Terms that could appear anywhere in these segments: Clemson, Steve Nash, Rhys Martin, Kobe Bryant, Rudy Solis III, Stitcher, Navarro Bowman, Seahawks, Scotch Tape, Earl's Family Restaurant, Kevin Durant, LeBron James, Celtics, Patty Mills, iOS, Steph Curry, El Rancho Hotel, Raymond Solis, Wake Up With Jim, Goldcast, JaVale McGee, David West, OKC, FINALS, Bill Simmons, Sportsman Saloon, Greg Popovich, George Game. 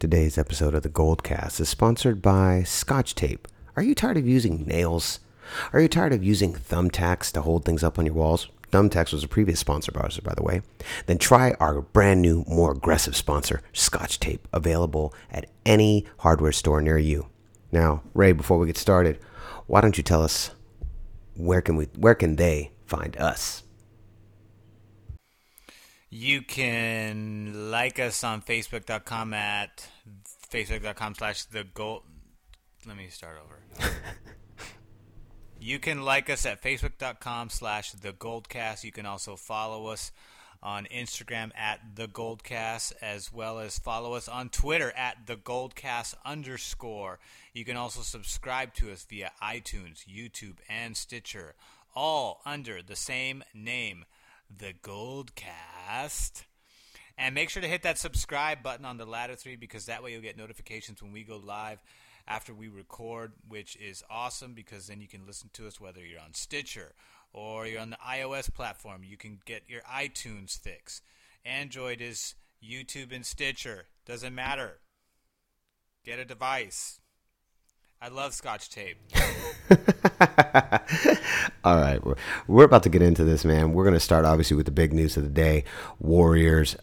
Today's episode of the Goldcast is sponsored by Scotch Tape. Are you tired of using nails? Are you tired of using thumbtacks to hold things up on your walls? Thumbtacks was a previous sponsor of ours, by the way. Then try our brand new, more aggressive sponsor, Scotch Tape, available at any hardware store near you. Now, Ray, before we get started, why don't you tell us where can they find us? You can like us on Facebook.com at Facebook.com/thegold. Let me start over. You can like us at Facebook.com/thegoldcast. You can also follow us on Instagram at thegoldcast, as well as follow us on Twitter at thegoldcast_. You can also subscribe to us via iTunes, YouTube, and Stitcher, all under the same name, The Goldcast. And make sure to hit that subscribe button on the latter three, because that way you'll get notifications when we go live after we record, which is awesome, because then you can listen to us whether you're on Stitcher or you're on the iOS platform. You can get your iTunes fix. Android is YouTube and Stitcher. Doesn't matter. Get a device. I love Scotch Tape. All right. We're about to get into this, man. We're going to start, obviously, with the big news of the day. Warriors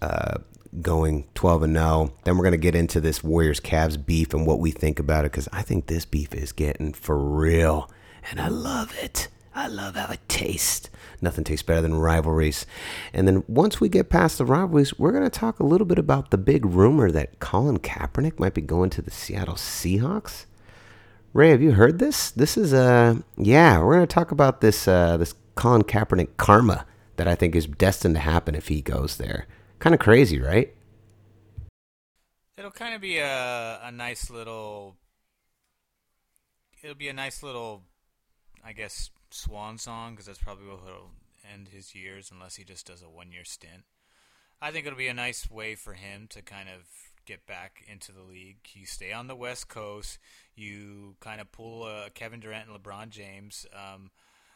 going 12-0. Then we're going to get into this Warriors-Cavs beef and what we think about it, because I think this beef is getting for real, and I love it. I love how it tastes. Nothing tastes better than rivalries. And then once we get past the rivalries, we're going to talk a little bit about the big rumor that Colin Kaepernick might be going to the Seattle Seahawks. Ray, have you heard this? This is, we're going to talk about this Colin Kaepernick karma that I think is destined to happen if he goes there. Kind of crazy, right? It'll kind of be a nice little, I guess, swan song, because that's probably what he'll end his years, unless he just does a one-year stint. I think it'll be a nice way for him to kind of get back into the league. You stay on the West Coast. You kind of pull Kevin Durant and LeBron James,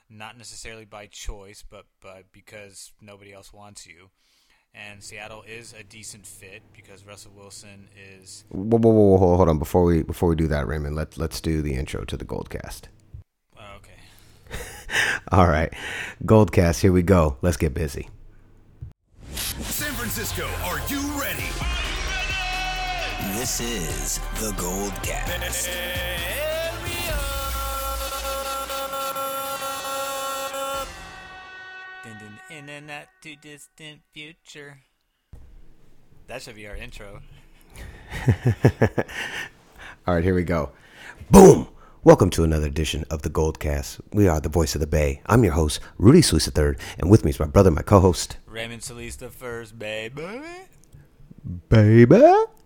not necessarily by choice, but because nobody else wants you. And Seattle is a decent fit because Russell Wilson is. Whoa, hold on! Before we do that, Raymond, let's do the intro to the Goldcast. Okay. All right, Goldcast. Here we go. Let's get busy. San Francisco, are you ready? This is the Goldcast. In a not too distant future. That should be our intro. All right, here we go. Boom! Welcome to another edition of the Goldcast. We are the voice of the Bay. I'm your host, Rudy Solis III, and with me is my brother, my co-host, Raymond Solis the First, baby. Baby?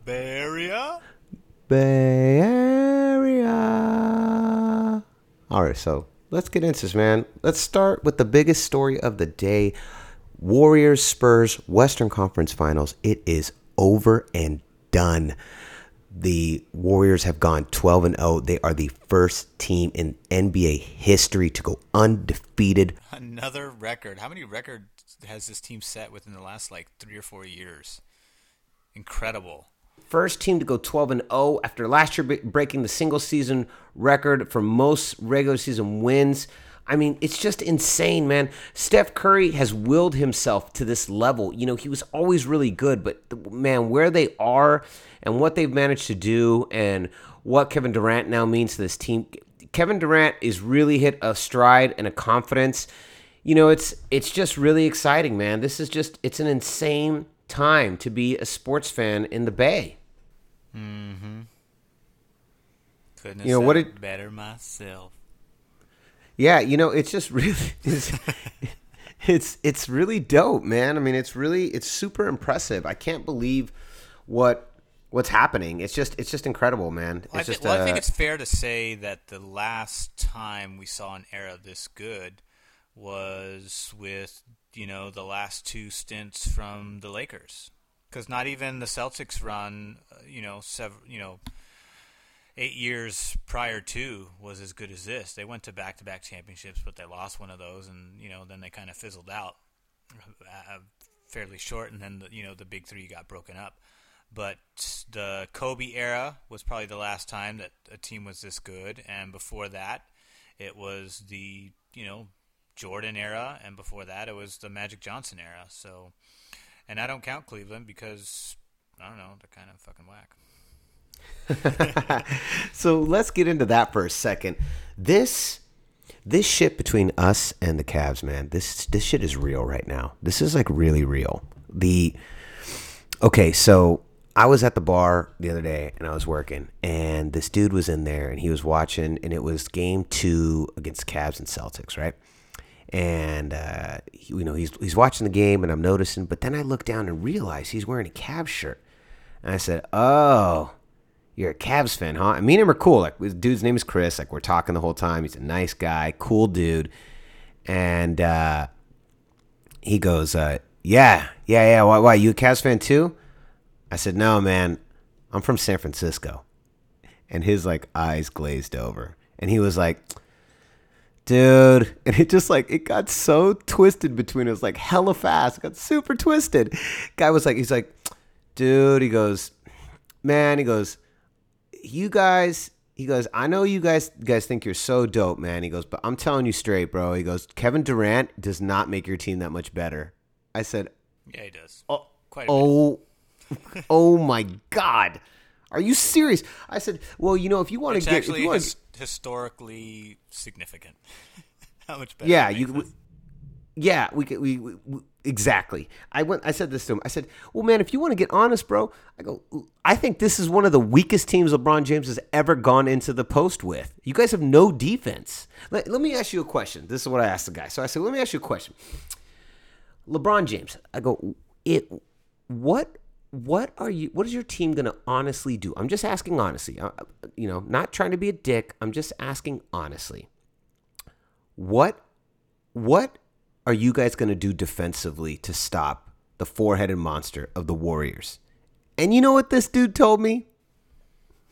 Bay Area. All right, so let's get into this, man. Let's start with the biggest story of the day. Warriors, Spurs, Western Conference Finals. It is over and done. The Warriors have gone 12-0. They are the first team in NBA history to go undefeated. Another record. How many records has this team set within the last, 3 or 4 years? Incredible. First team to go 12-0 after last year breaking the single-season record for most regular-season wins. I mean, it's just insane, man. Steph Curry has willed himself to this level. You know, he was always really good, but, man, where they are and what they've managed to do and what Kevin Durant now means to this team. Kevin Durant is really hit a stride and a confidence. You know, it's just really exciting, man. This is just – it's an insane – time to be a sports fan in the Bay. Mm-hmm. Couldn't have said better myself. Yeah, it's just really it's really dope, man. I mean, it's super impressive. I can't believe what's happening. It's just incredible, man. I think it's fair to say that the last time we saw an era this good was with the last two stints from the Lakers, because not even the Celtics run, 8 years prior to was as good as this. They went to back-to-back championships, but they lost one of those, and then they kind of fizzled out fairly short, and then the Big Three got broken up. But the Kobe era was probably the last time that a team was this good, and before that, it was the, you know, Jordan era, and before that, it was the Magic Johnson era. So, and I don't count Cleveland because, I don't know, they're kind of fucking whack. So let's get into that for a second. This shit between us and the Cavs, man, this shit is real right now. This is like really real. Okay, so I was at the bar the other day and I was working, and this dude was in there and he was watching, and it was game 2 against Cavs and Celtics, right? And he's watching the game, and I'm noticing, but then I look down and realize he's wearing a Cavs shirt. And I said, "Oh, you're a Cavs fan, huh?" And me and him are cool. Like, this dude's name is Chris. Like, we're talking the whole time. He's a nice guy, cool dude. And he goes, "Yeah. Why? You a Cavs fan too?" I said, "No, man. I'm from San Francisco." And his like eyes glazed over, and he was like, "Dude," and it just like, it got so twisted between us, like hella fast. It got super twisted. Guy was like, he's like, "Dude," he goes, "Man," he goes, "You guys," he goes, "I know you guys think you're so dope, man." He goes, "But I'm telling you straight, bro." He goes, "Kevin Durant does not make your team that much better." I said, "Yeah, he does. Oh, quite a bit. Oh my God. Are you serious?" I said, "Well, you know, if you want to get, actually if you want historically significant, how much better?" Yeah, we exactly. I said this to him. I said, "Well, man, if you want to get honest, bro," I go, "I think this is one of the weakest teams LeBron James has ever gone into the post with. You guys have no defense. Let me ask you a question." This is what I asked the guy. So I said, "Let me ask you a question, LeBron James." I go, What is your team going to honestly do? I'm just asking honestly. You know, not trying to be a dick. I'm just asking honestly. What are you guys going to do defensively to stop the four-headed monster of the Warriors?" And you know what this dude told me?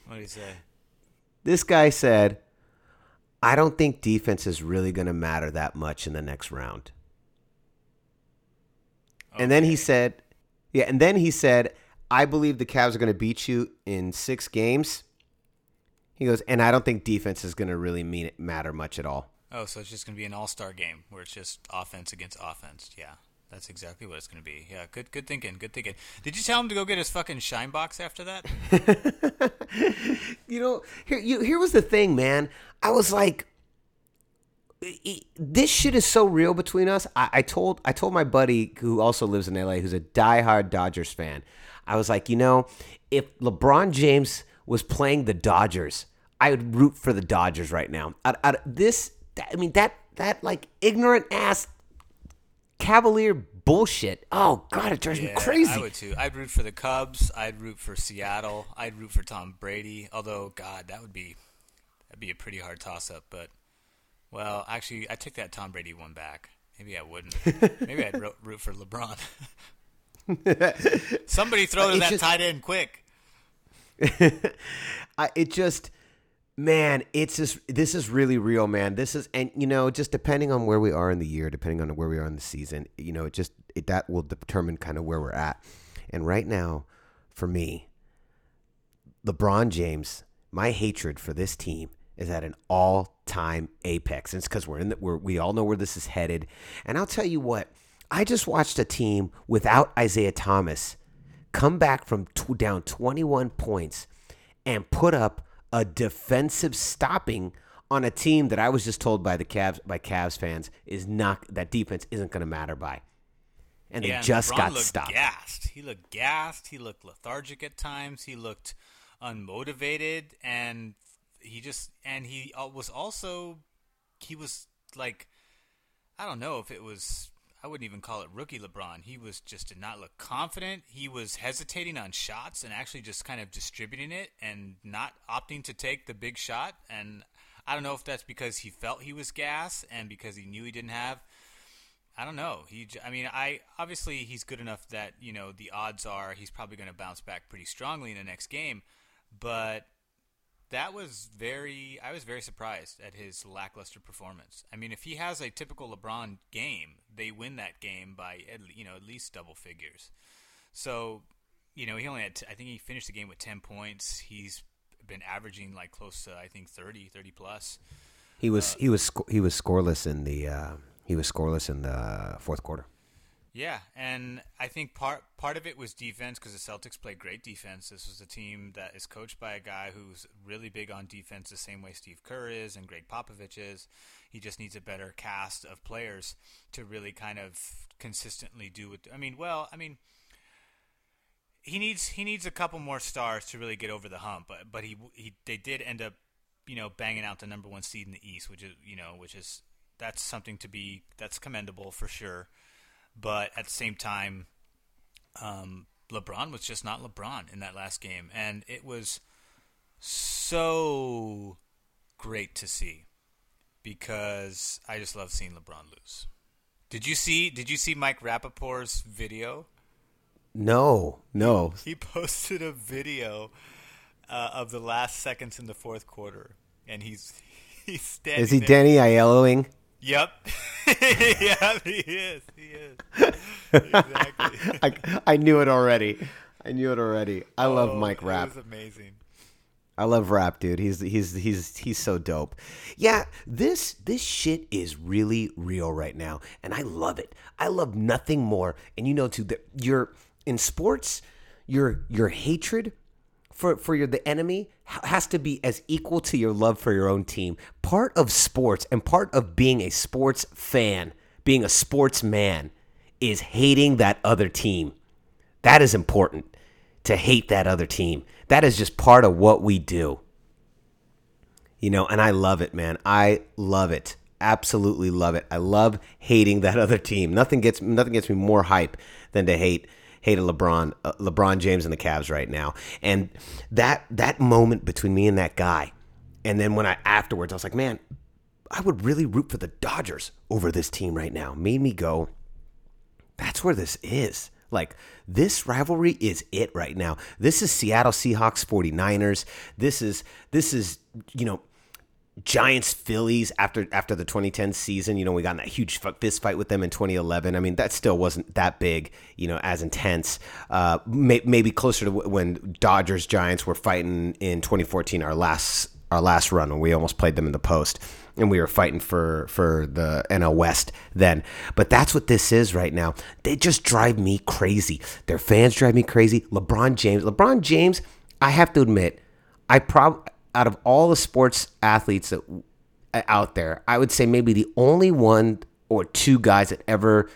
What did he say? This guy said, "I don't think defense is really going to matter that much in the next round." Okay. And then he said, yeah, and then he said, "I believe the Cavs are going to beat you in 6 games. He goes, "And I don't think defense is going to really matter much at all." Oh, so it's just going to be an all-star game where it's just offense against offense. Yeah, that's exactly what it's going to be. Yeah, good thinking, good thinking. Did you tell him to go get his fucking shine box after that? You know, here was the thing, man. I was like, this shit is so real between us. I told my buddy who also lives in LA, who's a diehard Dodgers fan. I was like, "You know, if LeBron James was playing the Dodgers, I would root for the Dodgers right now." That like ignorant ass Cavalier bullshit. Oh God, it drives me crazy. I would too. I'd root for the Cubs. I'd root for Seattle. I'd root for Tom Brady. Although God, that'd be a pretty hard toss-up, but. Well, actually, I took that Tom Brady one back. Maybe I wouldn't. Maybe I'd root for LeBron. Somebody throw to that tight end quick. This is really real, man. Just depending on where we are in the year, depending on where we are in the season, you know, that will determine kind of where we're at. And right now, for me, LeBron James, my hatred for this team is at an all-time apex. And it's because we all know where this is headed. And I'll tell you what, I just watched a team without Isaiah Thomas come back from down 21 points and put up a defensive stopping on a team that I was just told by Cavs fans that defense isn't going to matter by. And they just got stopped. Gassed. He looked gassed. He looked lethargic at times. He looked unmotivated, and he was like, I don't know if it was, I wouldn't even call it rookie LeBron. He was just did not look confident. He was hesitating on shots and actually just kind of distributing it and not opting to take the big shot. And I don't know if that's because he felt he was gas and because he knew he didn't have, I don't know. Obviously he's good enough that, you know, the odds are he's probably going to bounce back pretty strongly in the next game, but I was very surprised at his lackluster performance. I mean, if he has a typical LeBron game, they win that game by at least double figures. So you know, he only had, I think he finished the game with 10 points. He's been averaging like close to, I think 30 plus. He was scoreless in the fourth quarter. Yeah, and I think part of it was defense, because the Celtics played great defense. This was a team that is coached by a guy who's really big on defense, the same way Steve Kerr is and Greg Popovich is. He just needs a better cast of players to really kind of consistently do it. He needs a couple more stars to really get over the hump. But they did end up, you know, banging out the number one seed in the East, which is that's something that's commendable for sure. But at the same time, LeBron was just not LeBron in that last game. And it was so great to see, because I just love seeing LeBron lose. Did you see Mike Rapoport's video? No. He posted a video of the last seconds in the fourth quarter. And he's standing. Is he there. Danny Aiello-ing? Yep. Yeah, he is. Exactly. I knew it already. I love Mike Rapp. It was amazing. I love Rapp, dude. He's so dope. Yeah, this shit is really real right now, and I love it. I love nothing more. And you know, too, that you're in sports, your hatred for the enemy has to be as equal to your love for your own team. Part of sports and part of being a sports fan, being a sportsman, is hating that other team. That is important, to hate that other team. That is just part of what we do. You know, and I love it, man. I love it. Absolutely love it. I love hating that other team. Nothing gets me more hype than to hated LeBron James and the Cavs right now. And that moment between me and that guy, and then when afterwards I was like, man, I would really root for the Dodgers over this team right now, made me go, that's where this is. Like, this rivalry is it right now. This is Seattle Seahawks 49ers. This is, you know, Giants Phillies after the 2010 season. You know, we got in that huge fist fight with them in 2011. I mean, that still wasn't that big, you know, as intense. Maybe closer to when Dodgers Giants were fighting in 2014, our last run, when we almost played them in the post, and we were fighting for the NL West then. But that's what this is right now. They just drive me crazy. Their fans drive me crazy. LeBron James, I have to admit, out of all the sports athletes that out there, I would say maybe the only one or two guys that ever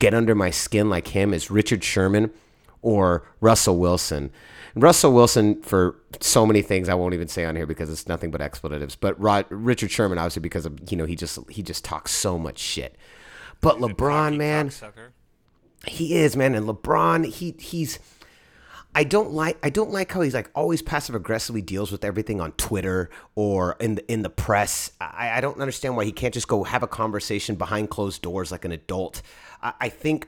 get under my skin like him is Richard Sherman or Russell Wilson. And Russell Wilson, for so many things I won't even say on here because it's nothing but expletives. But Richard Sherman, obviously, because of, you know, he just talks so much shit. But LeBron, man, he is, man, and LeBron, he's. I don't like how he's like always passive aggressively deals with everything on Twitter or in the press. I don't understand why he can't just go have a conversation behind closed doors like an adult. I feel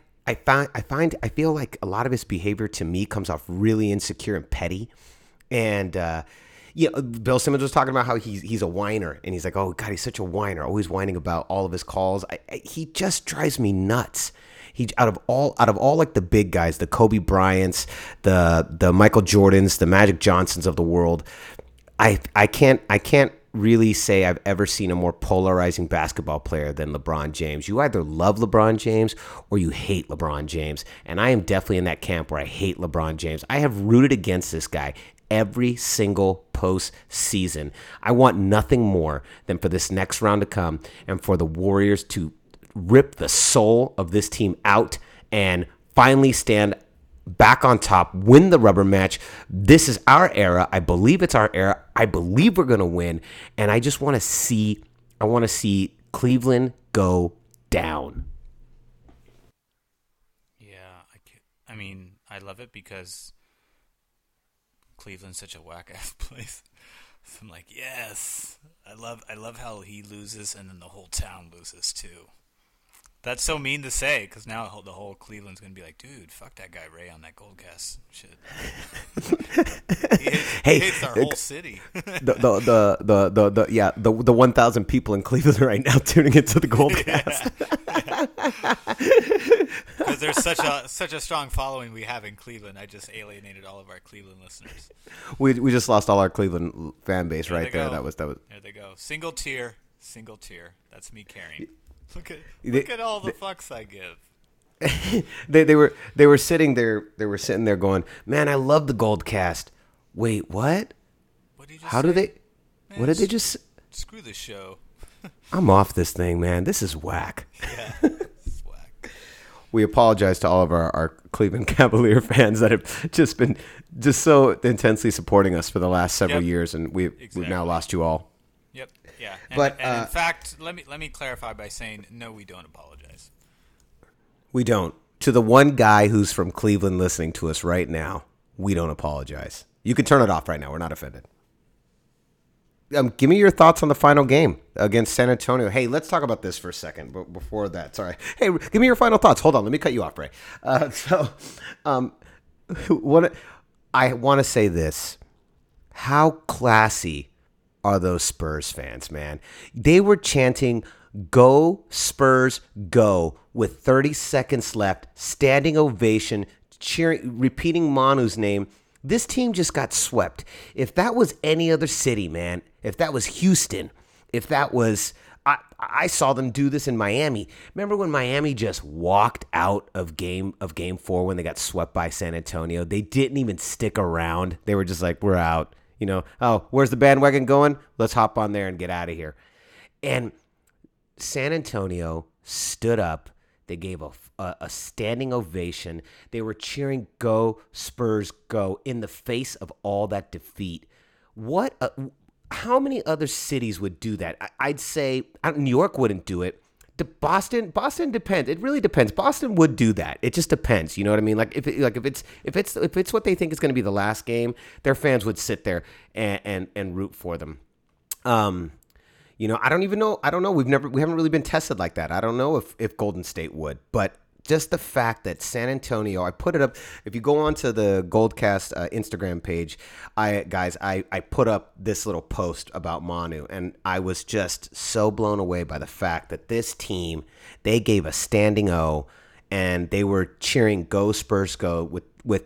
like a lot of his behavior to me comes off really insecure and petty. And Bill Simmons was talking about how he's a whiner, and he's like, oh God, he's such a whiner, always whining about all of his calls. He just drives me nuts. He, out of all like the big guys, the Kobe Bryants, the Michael Jordans, the Magic Johnsons of the world, I can't really say I've ever seen a more polarizing basketball player than LeBron James. You either love LeBron James or you hate LeBron James, and I am definitely in that camp where I hate LeBron James. I have rooted against this guy every single postseason. I want nothing more than for this next round to come and for the Warriors to rip the soul of this team out and finally stand back on top, win the rubber match. This is our era. I believe it's our era. I believe we're going to win. And I just want to see, Cleveland go down. Yeah. I love it because Cleveland's such a whack ass place. So I'm like, yes, I love how he loses. And then the whole town loses too. That's so mean to say, because now the whole Cleveland's going to be like, dude, fuck that guy Ray on that Goldcast shit. he hates our whole city. the 1,000 people in Cleveland right now tuning into the Goldcast. Yeah. Because there's such a strong following we have in Cleveland. I just alienated all of our Cleveland listeners. We just lost all our Cleveland fan base right there. That was. There they go. Single tier. That's me carrying. Look at all the fucks I give. they were sitting there going, "Man, I love the Goldcast." Wait, what? What did they just? Screw the show. I'm off this thing, man. This is whack. Yeah, it's whack. We apologize to all of our Cleveland Cavalier fans that have just been so intensely supporting us for the last several years, and we've now lost you all. Yep. Yeah. And in fact, let me clarify by saying no, we don't apologize. We don't. To the one guy who's from Cleveland listening to us right now, we don't apologize. You can turn it off right now. We're not offended. Give me your thoughts on the final game against San Antonio. Hey, let's talk about this for a second. But before that, sorry. Hey, give me your final thoughts. Hold on. Let me cut you off, Ray. I want to say this. How classy are those Spurs fans, man? They were chanting, "Go Spurs, go," with 30 seconds left, standing ovation, cheering, repeating Manu's name. This team just got swept. If that was any other city, man, if that was Houston, if that was, I saw them do this in Miami. Remember when Miami just walked out of game four when they got swept by San Antonio? They didn't even stick around. They were just like, we're out. You know, oh, where's the bandwagon going? Let's hop on there and get out of here. And San Antonio stood up. They gave a standing ovation. They were cheering, "Go Spurs, go," in the face of all that defeat. How many other cities would do that? I'd say New York wouldn't do it. Boston depends. It really depends. Boston would do that. It just depends. You know what I mean? Like if it's what they think is going to be the last game, their fans would sit there and root for them. You know, I don't know. We haven't really been tested like that. I don't know if Golden State would, but just the fact that San Antonio, I put it up. If you go onto the Goldcast Instagram page, I put up this little post about Manu, and I was just so blown away by the fact that this team, they gave a standing O, and they were cheering "Go Spurs, go" with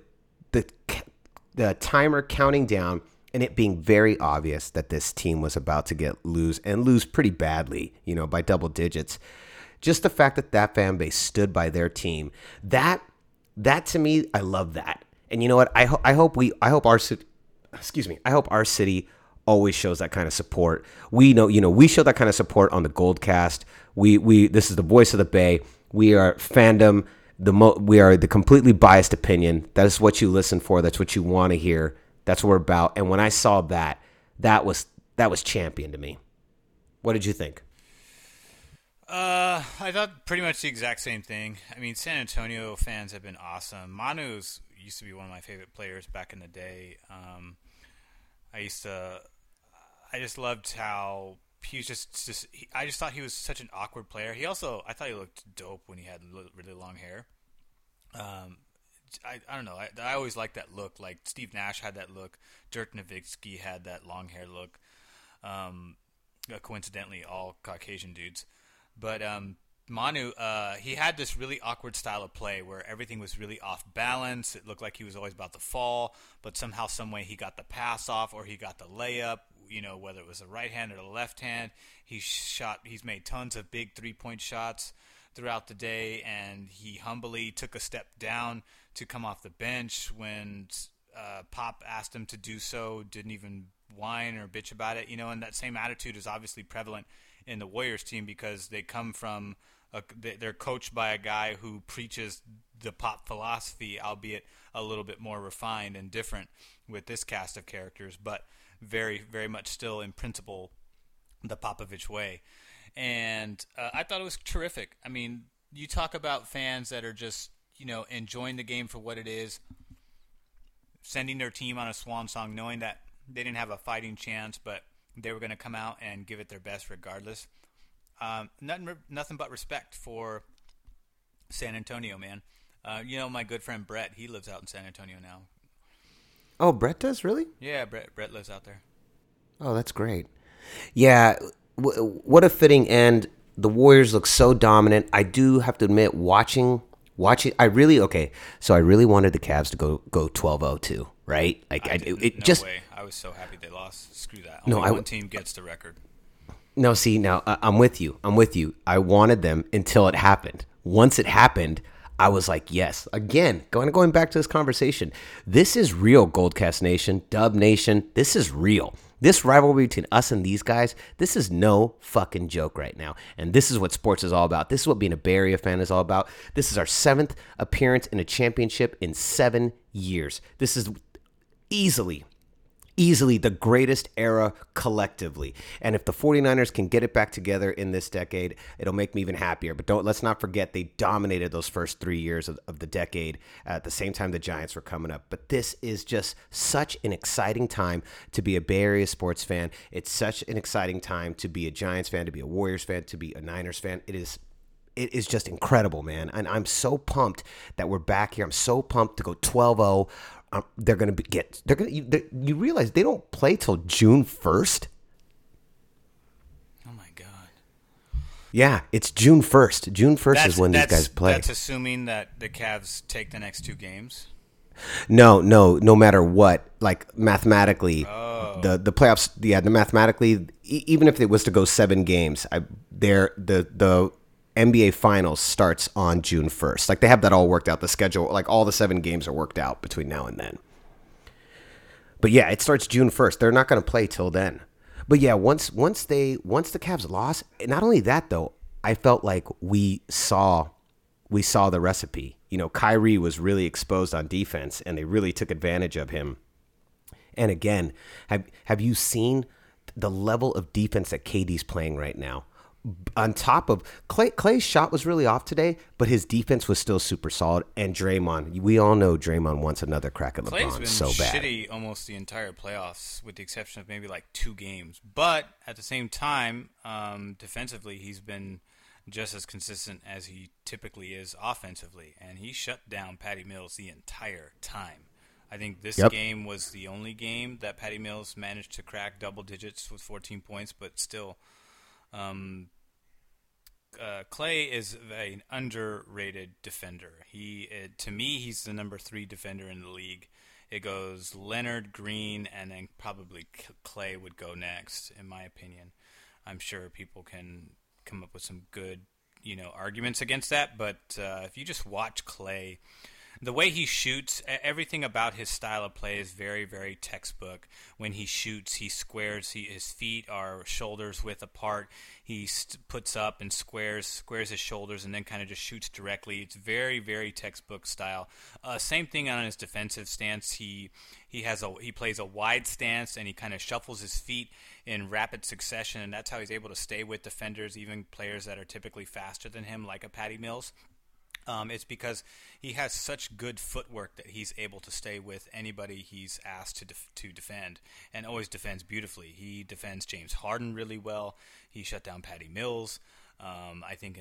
the timer counting down. And it being very obvious that this team was about to lose pretty badly, you know, by double digits. Just the fact that fan base stood by their team, that to me, I love that. And you know what? I hope our city always shows that kind of support. We know, you know, we show that kind of support on the Goldcast. This is the voice of the Bay. We are fandom. We are the completely biased opinion. That is what you listen for. That's what you want to hear. That's what we're about. And when I saw that, that was champion to me. What did you think? I thought pretty much the exact same thing. I mean, San Antonio fans have been awesome. Manu's used to be one of my favorite players back in the day. I just loved how he was I just thought he was such an awkward player. I thought he looked dope when he had really long hair. I don't know. I always liked that look. Like Steve Nash had that look. Dirk Nowitzki had that long hair look. Coincidentally, all Caucasian dudes. But Manu, he had this really awkward style of play where everything was really off balance. It looked like he was always about to fall, but somehow, some way, he got the pass off or he got the layup. You know, whether it was the right hand or the left hand, he's made tons of big 3-point shots throughout the day, and he humbly took a step down to come off the bench when Pop asked him to do so, didn't even whine or bitch about it, you know. And that same attitude is obviously prevalent in the Warriors team because they come from they're coached by a guy who preaches the Pop philosophy, albeit a little bit more refined and different with this cast of characters, but very, very much still in principle the Popovich way. And I thought it was terrific. I mean, you talk about fans that are just, you know, enjoying the game for what it is, sending their team on a swan song, knowing that they didn't have a fighting chance, but they were going to come out and give it their best regardless. Nothing but respect for San Antonio, man. You know, my good friend Brett, he lives out in San Antonio now. Oh, Brett does? Really? Yeah, Brett lives out there. Oh, that's great. Yeah. What a fitting end. The Warriors look so dominant. I do have to admit, watching watching, I really wanted the Cavs to go 12-0-2, right? Like I was so happy they lost. Screw that. One team gets the record. No, see, now I'm with you. I wanted them until it happened. Once it happened, I was like, yes. Again, going back to this conversation, this is real, Goldcast Nation, Dub Nation. This is real. This rivalry between us and these guys, this is no fucking joke right now. And this is what sports is all about. This is what being a Bay Area fan is all about. This is our 7th appearance in a championship in 7 years. This is easily the greatest era collectively. And if the 49ers can get it back together in this decade, it'll make me even happier. But let's not forget they dominated those first 3 years of the decade at the same time the Giants were coming up. But this is just such an exciting time to be a Bay Area sports fan. It's such an exciting time to be a Giants fan, to be a Warriors fan, to be a Niners fan. It is just incredible, man. And I'm so pumped that we're back here. I'm so pumped to go 12-0. You realize they don't play till June 1st? Oh my God. Yeah, it's June 1st. June 1st is when these guys play. That's assuming that the Cavs take the next two games? No matter what, like mathematically, the playoffs, mathematically, even if it was to go 7 games, the NBA Finals starts on June 1st. Like, they have that all worked out, the schedule. Like, all the 7 games are worked out between now and then. But, yeah, it starts June 1st. They're not going to play till then. But, yeah, once the Cavs lost, not only that, though, I felt like we saw the recipe. You know, Kyrie was really exposed on defense, and they really took advantage of him. And, again, have you seen the level of defense that KD's playing right now? On top of Clay's shot was really off today, but his defense was still super solid. And Draymond, we all know Draymond wants another crack at LeBron. Clay's been so bad, shitty almost the entire playoffs, with the exception of maybe like 2 games. But at the same time, defensively, he's been just as consistent as he typically is offensively, and he shut down Patty Mills the entire time. I think this game was the only game that Patty Mills managed to crack double digits with 14 points, but still. Klay is an underrated defender. To me, he's the number 3 defender in the league. It goes Leonard, Green, and then probably Klay would go next, in my opinion. I'm sure people can come up with some good, arguments against that. But if you just watch Klay, the way he shoots, everything about his style of play is very, very textbook. When he shoots, he squares. His feet are shoulders width apart. He puts up and squares his shoulders, and then kind of just shoots directly. It's very, very textbook style. Same thing on his defensive stance. He plays a wide stance, and he kind of shuffles his feet in rapid succession, and that's how he's able to stay with defenders, even players that are typically faster than him, like a Patty Mills. It's because he has such good footwork that he's able to stay with anybody he's asked to defend, and always defends beautifully. He defends James Harden really well. He shut down Patty Mills. I think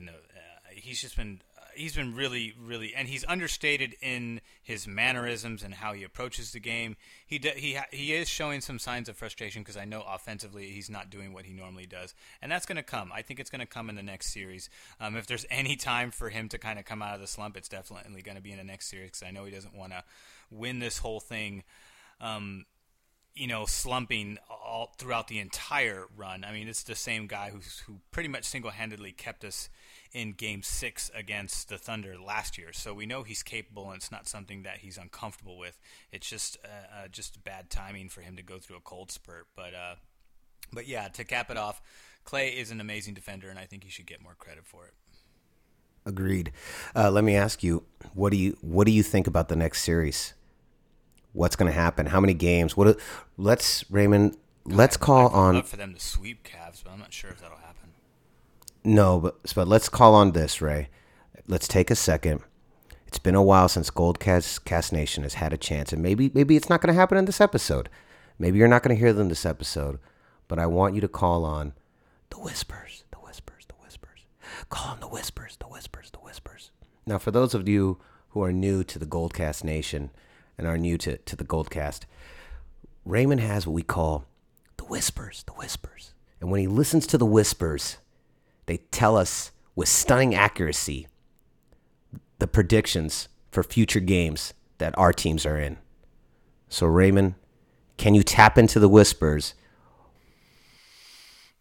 he's been really, really, and he's understated in his mannerisms and how he approaches the game. He is showing some signs of frustration because I know offensively he's not doing what he normally does, and that's going to come. I think it's going to come in the next series. If there's any time for him to kind of come out of the slump, it's definitely going to be in the next series because I know he doesn't want to win this whole thing. Slumping all throughout the entire run. I mean, it's the same guy who pretty much single-handedly kept us in Game 6 against the Thunder last year. So we know he's capable, and it's not something that he's uncomfortable with. It's just bad timing for him to go through a cold spurt. But yeah, to cap it off, Klay is an amazing defender, and I think he should get more credit for it. Agreed. Let me ask you, what do you think about the next series? What's going to happen? How many games? I'd love for them to sweep Cavs, but I'm not sure if that'll happen. No, but let's call on this, Ray. Let's take a second. It's been a while since Goldcast Nation has had a chance, and maybe it's not going to happen in this episode. Maybe you're not going to hear them this episode, but I want you to call on the Whispers, the Whispers, the Whispers. Call on the Whispers, the Whispers, the Whispers. Now, for those of you who are new to the Goldcast Nation, and are new to the Goldcast, Raymond has what we call the Whispers, the Whispers. And when he listens to the Whispers, they tell us with stunning accuracy the predictions for future games that our teams are in. So, Raymond, can you tap into the whispers?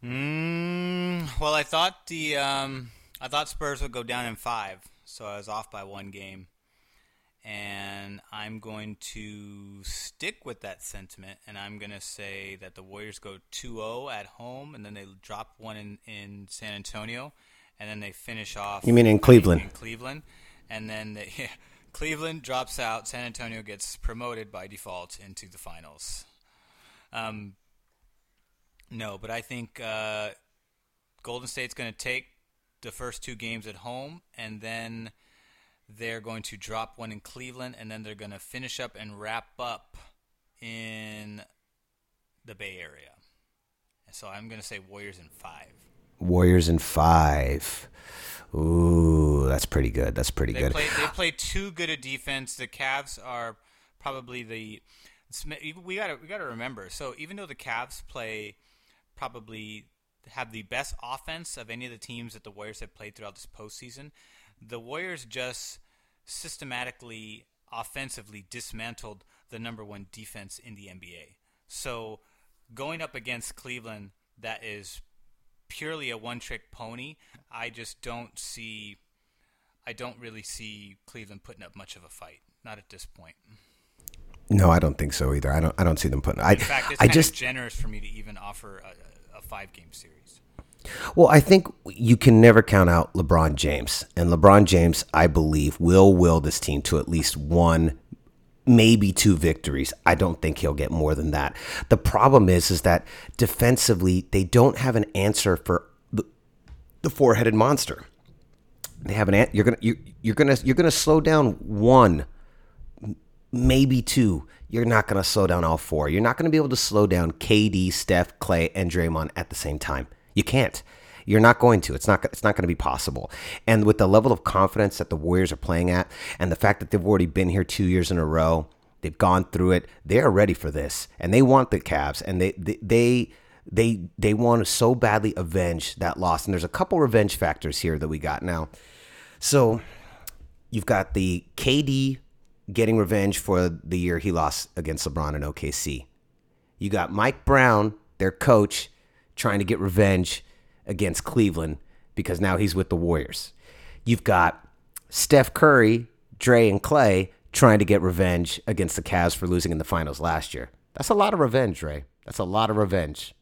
Well, I thought the I thought Spurs would go down in 5, so I was off by one game. And I'm going to stick with that sentiment, and I'm going to say that the Warriors go 2-0 at home, and then they drop one in San Antonio, and then they finish off. You mean in Cleveland? In Cleveland. And then Cleveland drops out. San Antonio gets promoted by default into the finals. No, but I think Golden State's going to take the first two games at home, and then they're going to drop one in Cleveland, and then they're going to finish up and wrap up in the Bay Area. And so I'm going to say Warriors in 5. Warriors in 5. Ooh, that's pretty good. That's pretty good. They play too good a defense. The Cavs are probably the – we got to remember. So even though the Cavs play probably have the best offense of any of the teams that the Warriors have played throughout this postseason, the Warriors just systematically, offensively dismantled the number one defense in the NBA. So going up against Cleveland, that is purely a one-trick pony. I don't really see Cleveland putting up much of a fight. Not at this point. No, I don't think so either. I don't see them putting. In fact, it's kind of generous for me to even offer a 5-game series. Well, I think you can never count out LeBron James. And LeBron James, I believe, will this team to at least one, maybe two victories. I don't think he'll get more than that. The problem is that defensively, they don't have an answer for the four-headed monster. They have an you're gonna slow down one, maybe two. You're not gonna slow down all four. You're not gonna be able to slow down KD, Steph, Klay, and Draymond at the same time. You can't. You're not going to. It's not going to be possible. And with the level of confidence that the Warriors are playing at and the fact that they've already been here 2 years in a row, they've gone through it, they are ready for this. And they want the Cavs. And they want to so badly avenge that loss. And there's a couple revenge factors here that we got now. So you've got the KD getting revenge for the year he lost against LeBron in OKC. You got Mike Brown, their coach, trying to get revenge against Cleveland because now he's with the Warriors. You've got Steph Curry, Dre, and Klay trying to get revenge against the Cavs for losing in the finals last year. That's a lot of revenge, Ray. That's a lot of revenge.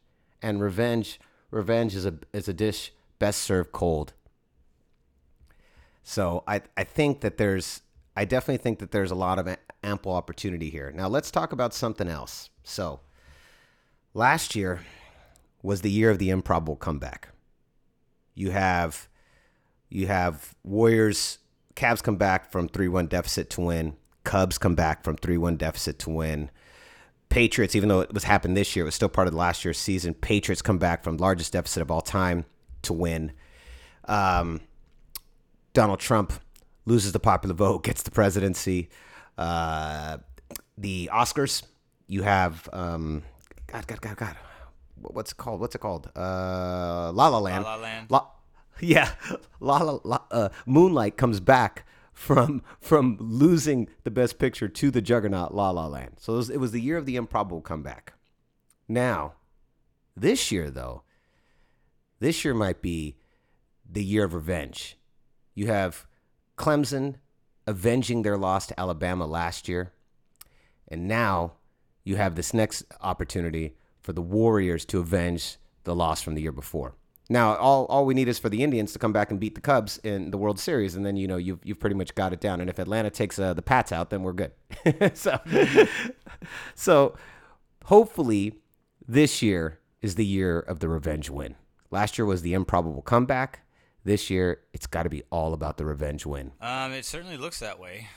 And revenge is a dish best served cold. So I definitely think that there's a lot of ample opportunity here. Now let's talk about something else. So last year was the year of the improbable comeback. You have Warriors, Cavs come back from 3-1 deficit to win. Cubs come back from 3-1 deficit to win. Patriots, even though it was happened this year, it was still part of last year's season. Patriots come back from largest deficit of all time to win. Donald Trump loses the popular vote, gets the presidency. The Oscars, you have God. What's it called? La La Land. La La Land. Moonlight comes back from losing the Best Picture to the juggernaut La La Land. So it was the year of the improbable comeback. Now, this year might be the year of revenge. You have Clemson avenging their loss to Alabama last year, and now you have this next opportunity for the Warriors to avenge the loss from the year before. Now, all we need is for the Indians to come back and beat the Cubs in the World Series, and then you've pretty much got it down. And if Atlanta takes the Pats out, then we're good. So hopefully this year is the year of the revenge win. Last year was the improbable comeback. This year, it's got to be all about the revenge win. It certainly looks that way.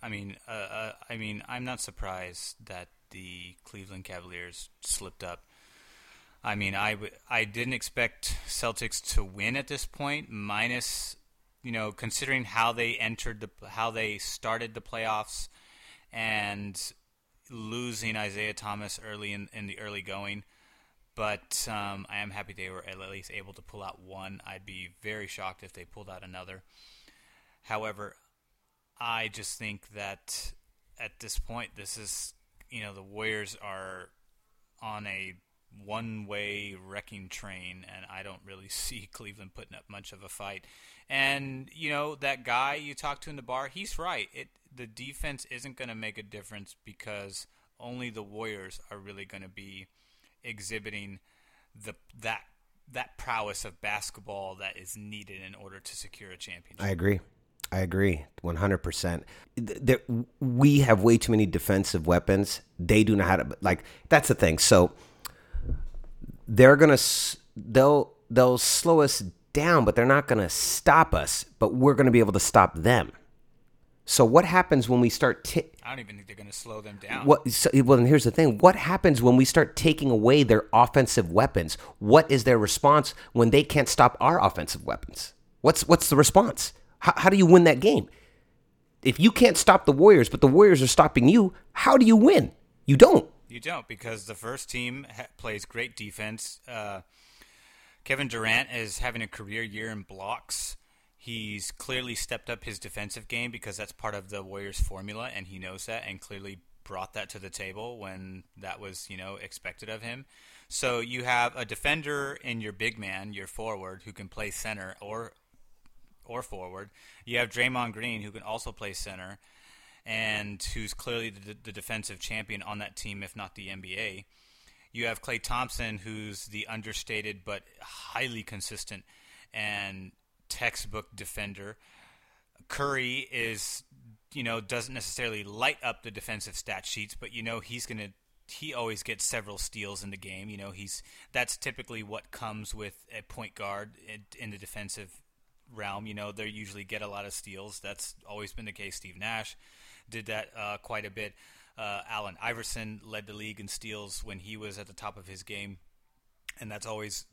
I'm not surprised that the Cleveland Cavaliers slipped up. I mean, I didn't expect Celtics to win at this point, minus, considering how they started the playoffs and losing Isaiah Thomas early in the early going. But I am happy they were at least able to pull out one. I'd be very shocked if they pulled out another. However, I just think that at this point, this is, you know, the Warriors are on a one-way wrecking train, and I don't really see Cleveland putting up much of a fight. And, you know, that guy you talked to in the bar, he's right. The defense isn't going to make a difference because only the Warriors are really going to be exhibiting that prowess of basketball that is needed in order to secure a championship. I agree 100%. That we have way too many defensive weapons. They do not know how to, like, that's the thing. So they'll slow us down, but they're not going to stop us, but we're going to be able to stop them. So what happens when we start? I don't even think they're going to slow them down. Well, and here's the thing: what happens when we start taking away their offensive weapons? What is their response when they can't stop our offensive weapons? What's the response? How do you win that game? If you can't stop the Warriors, but the Warriors are stopping you, how do you win? You don't. You don't, because the first team plays great defense. Kevin Durant is having a career year in blocks. He's clearly stepped up his defensive game because that's part of the Warriors' formula, and he knows that and clearly brought that to the table when that was, you know, expected of him. So you have a defender in your big man, your forward, who can play center or forward. You have Draymond Green, who can also play center and who's clearly the defensive champion on that team, if not the NBA. You have Klay Thompson, who's the understated but highly consistent and textbook defender. Curry is, you know, doesn't necessarily light up the defensive stat sheets, but, you know, he always gets several steals in the game. You know, that's typically what comes with a point guard in the defensive realm. You know, they usually get a lot of steals. That's always been the case. Steve Nash did that quite a bit. Allen Iverson led the league in steals when he was at the top of his game. And that's always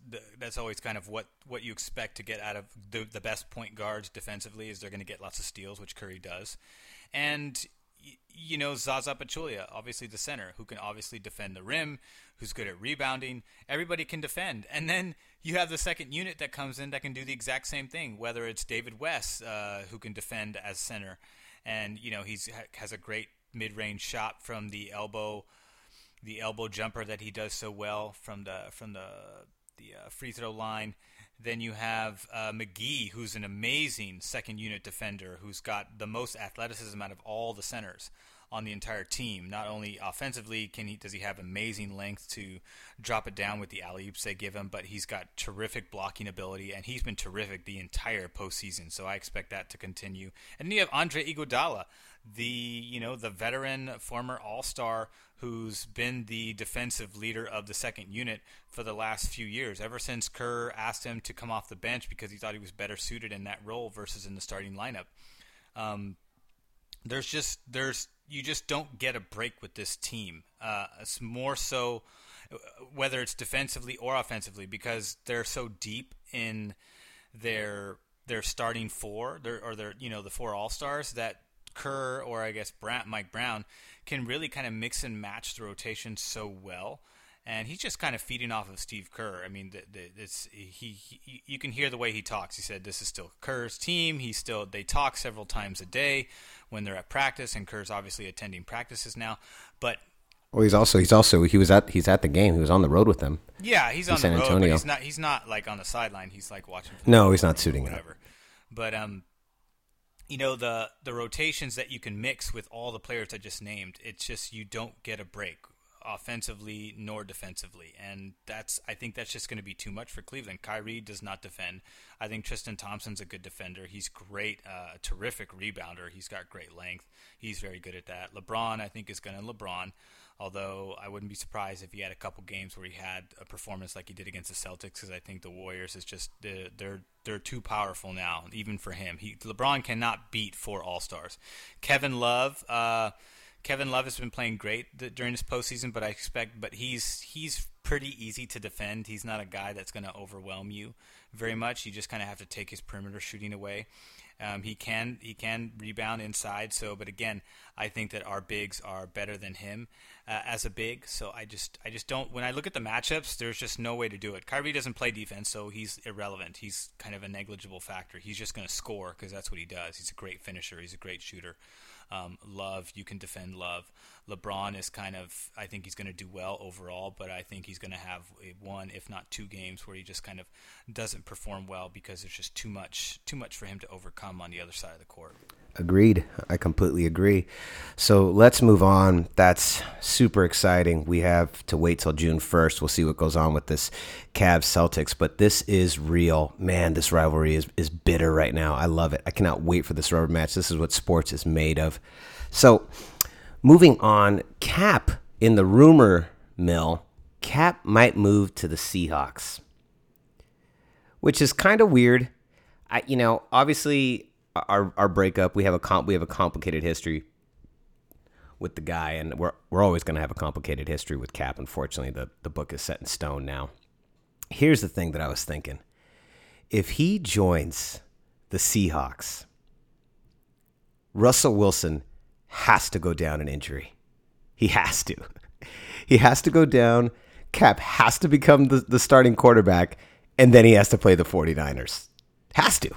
kind of what you expect to get out of the best point guards defensively is they're going to get lots of steals, which Curry does. And, you know, Zaza Pachulia, obviously the center, who can obviously defend the rim, who's good at rebounding. Everybody can defend. And then you have the second unit that comes in that can do the exact same thing, whether it's David West, who can defend as center. And, you know, has a great mid-range shot from the elbow jumper that he does so well from the free throw line. Then you have McGee, who's an amazing second unit defender, who's got the most athleticism out of all the centers on the entire team. Not only offensively does he have amazing length to drop it down with the alley-oops they give him, but he's got terrific blocking ability, and he's been terrific the entire postseason. So I expect that to continue. And then you have Andre Iguodala, the veteran former All-Star who's been the defensive leader of the second unit for the last few years, ever since Kerr asked him to come off the bench because he thought he was better suited in that role versus in the starting lineup. You just don't get a break with this team. It's more so whether it's defensively or offensively because they're so deep in their starting four, the four All-Stars that Kerr or I guess Mike Brown can really kind of mix and match the rotation so well. And he's just kind of feeding off of Steve Kerr. I mean, you can hear the way he talks. He said this is still Kerr's team. They talk several times a day when they're at practice, and Kerr's obviously attending practices now. But he's at the game. He was on the road with them. Yeah, he's on the road. But he's not like on the sideline. He's like watching. No, he's not suiting whatever. Up. But you know, the rotations that you can mix with all the players I just named. It's just you don't get a break. Offensively nor defensively, and I think that's just going to be too much for Cleveland. Kyrie does not defend. I think Tristan Thompson's a good defender. He's great, a terrific rebounder. He's got great length. He's very good at that. LeBron, I think, is going to LeBron, although I wouldn't be surprised if he had a couple games where he had a performance like he did against the Celtics, because I think the Warriors is just they're too powerful now, even for him. LeBron cannot beat four All-Stars. Kevin Love has been playing great during this postseason, but he's pretty easy to defend. He's not a guy that's going to overwhelm you very much. You just kind of have to take his perimeter shooting away. He can rebound inside. So, but again, I think that our bigs are better than him as a big. So I just don't. When I look at the matchups, there's just no way to do it. Kyrie doesn't play defense, so he's irrelevant. He's kind of a negligible factor. He's just going to score because that's what he does. He's a great finisher. He's a great shooter. Love, you can defend Love. LeBron is kind of, I think he's going to do well overall, but I think he's going to have one, if not two games where he just kind of doesn't perform well because there's just too much for him to overcome on the other side of the court. Agreed. I completely agree. So let's move on. That's super exciting. We have to wait till June 1st. We'll see what goes on with this Cavs Celtics, but this is real. Man, this rivalry is bitter right now. I love it. I cannot wait for this rubber match. This is what sports is made of. So moving on, Cap in the rumor mill, Cap might move to the Seahawks, which is kind of weird. Obviously, Our breakup, we have a complicated history with the guy, and we're always going to have a complicated history with Cap. Unfortunately, the book is set in stone now. Here's the thing that I was thinking: if he joins the Seahawks, Russell Wilson has to go down in injury. He has to. He has to go down. Cap has to become the starting quarterback, and then he has to play the 49ers. Has to.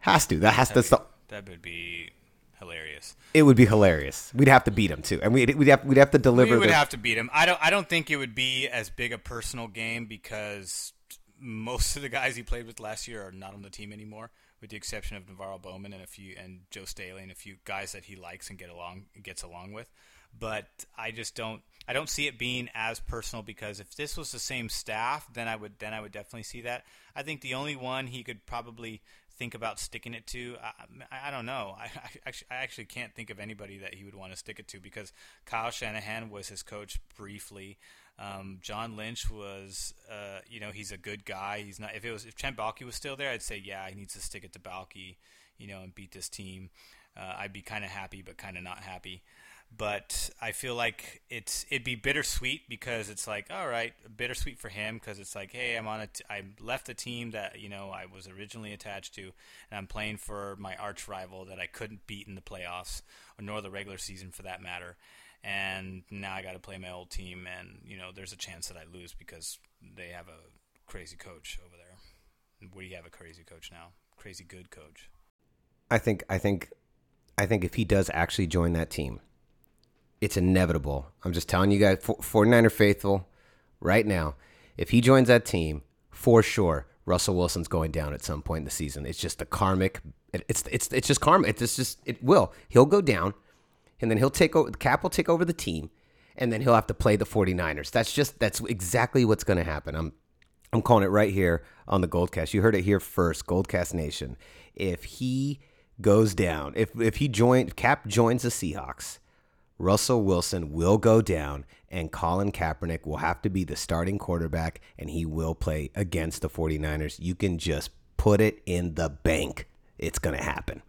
Has to. That would be hilarious. It would be hilarious. We'd have to beat him too, and we'd have to deliver. We would have to beat him. I don't think it would be as big a personal game because most of the guys he played with last year are not on the team anymore, with the exception of Navarro Bowman and Joe Staley and a few guys that he likes and gets along with. But I don't see it being as personal, because if this was the same staff, then I would definitely see that. I think the only one he could probably think about sticking it to, I don't know. I actually can't think of anybody that he would want to stick it to, because Kyle Shanahan was his coach briefly. John Lynch was, he's a good guy. He's not. If Trent Balke was still there, I'd say, yeah, he needs to stick it to Balke, and beat this team. I'd be kind of happy, but kind of not happy. But I feel like it'd be bittersweet, because it's like, all right, bittersweet for him, because it's like, hey, I left the team that I was originally attached to, and I'm playing for my arch rival that I couldn't beat in the playoffs, or nor the regular season for that matter, and now I got to play my old team, and there's a chance that I lose because they have a crazy coach over there. We have a crazy coach now, crazy good coach. I think if he does actually join that team, it's inevitable. I'm just telling you guys, 49er faithful right now, if he joins that team, for sure, Russell Wilson's going down at some point in the season. It's just the karmic. It's just karma. It will. He'll go down, and then he'll take over. Cap will take over the team, and then he'll have to play the 49ers. That's exactly what's going to happen. I'm calling it right here on the Goldcast. You heard it here first, Goldcast Nation. If he goes down, if Cap joins the Seahawks, Russell Wilson will go down, and Colin Kaepernick will have to be the starting quarterback, and he will play against the 49ers. You can just put it in the bank. It's going to happen.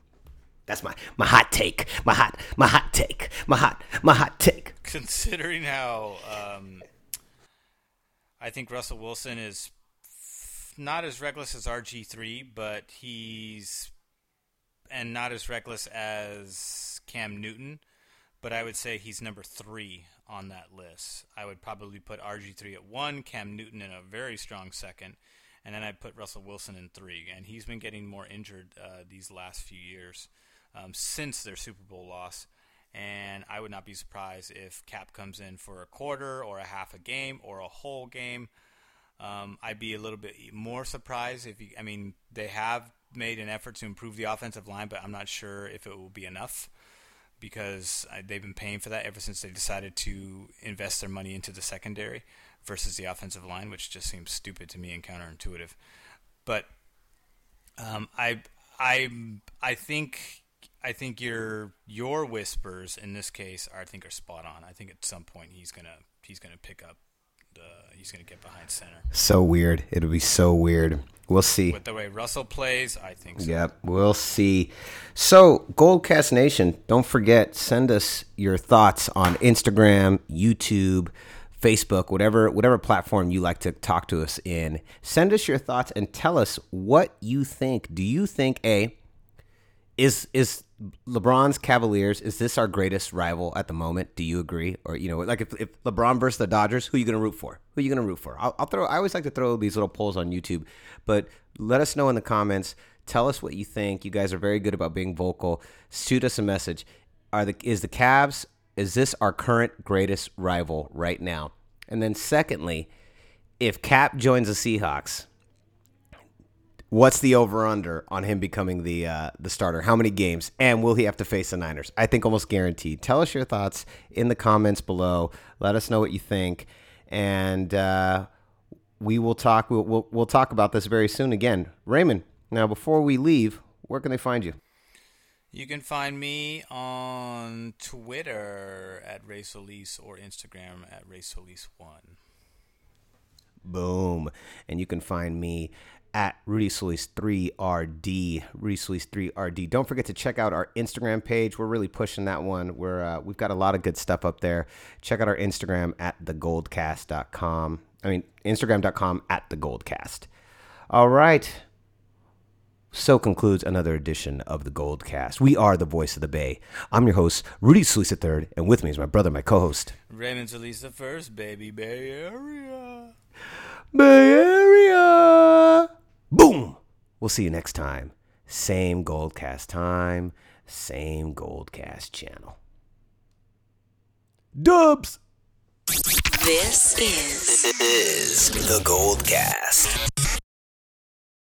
That's my hot take. My hot take. Considering how I think Russell Wilson is not as reckless as RG3, but and not as reckless as Cam Newton, but I would say he's number 3 on that list. I would probably put RG3 at 1, Cam Newton in a very strong second, and then I'd put Russell Wilson in 3. And he's been getting more injured these last few years since their Super Bowl loss. And I would not be surprised if Cap comes in for a quarter or a half a game or a whole game. I'd be a little bit more surprised if they have made an effort to improve the offensive line, but I'm not sure if it will be enough, because they've been paying for that ever since they decided to invest their money into the secondary versus the offensive line, which just seems stupid to me and counterintuitive. But I think your whispers in this case are spot on. I think at some point he's gonna pick up. He's gonna get behind center. So weird. It'll be so weird. We'll see. With the way Russell plays, I think so. Yep, we'll see. So, Goldcast Nation, don't forget, send us your thoughts on Instagram, YouTube, Facebook, whatever platform you like to talk to us in. Send us your thoughts and tell us what you think. Do you think, A, Is LeBron's Cavaliers, is this our greatest rival at the moment? Do you agree? Or, you know, like if LeBron versus the Dodgers, who are you going to root for? Who are you going to root for? I always like to throw these little polls on YouTube, but let us know in the comments. Tell us what you think. You guys are very good about being vocal. Shoot us a message. Is the Cavs, is this our current greatest rival right now? And then secondly, if Cap joins the Seahawks, what's the over-under on him becoming the starter? How many games? And will he have to face the Niners? I think almost guaranteed. Tell us your thoughts in the comments below. Let us know what you think. And we will talk. We'll talk about this very soon again. Raymond, now before we leave, where can they find you? You can find me on Twitter at RaySolis or Instagram at RaySolis1. Boom. And you can find me at Rudy Solis 3RD, Rudy Solis 3RD. Don't forget to check out our Instagram page. We're really pushing that one. We've got a lot of good stuff up there. Check out our Instagram at thegoldcast.com. I mean, Instagram.com at thegoldcast. All right. So concludes another edition of the Goldcast. We are the voice of the Bay. I'm your host, Rudy Solis III, and with me is my brother, my co-host, Raymond Solis I, baby, Bay Area. Bay Area. Boom! We'll see you next time. Same Goldcast time, same Goldcast channel. Dubs! This is the Goldcast.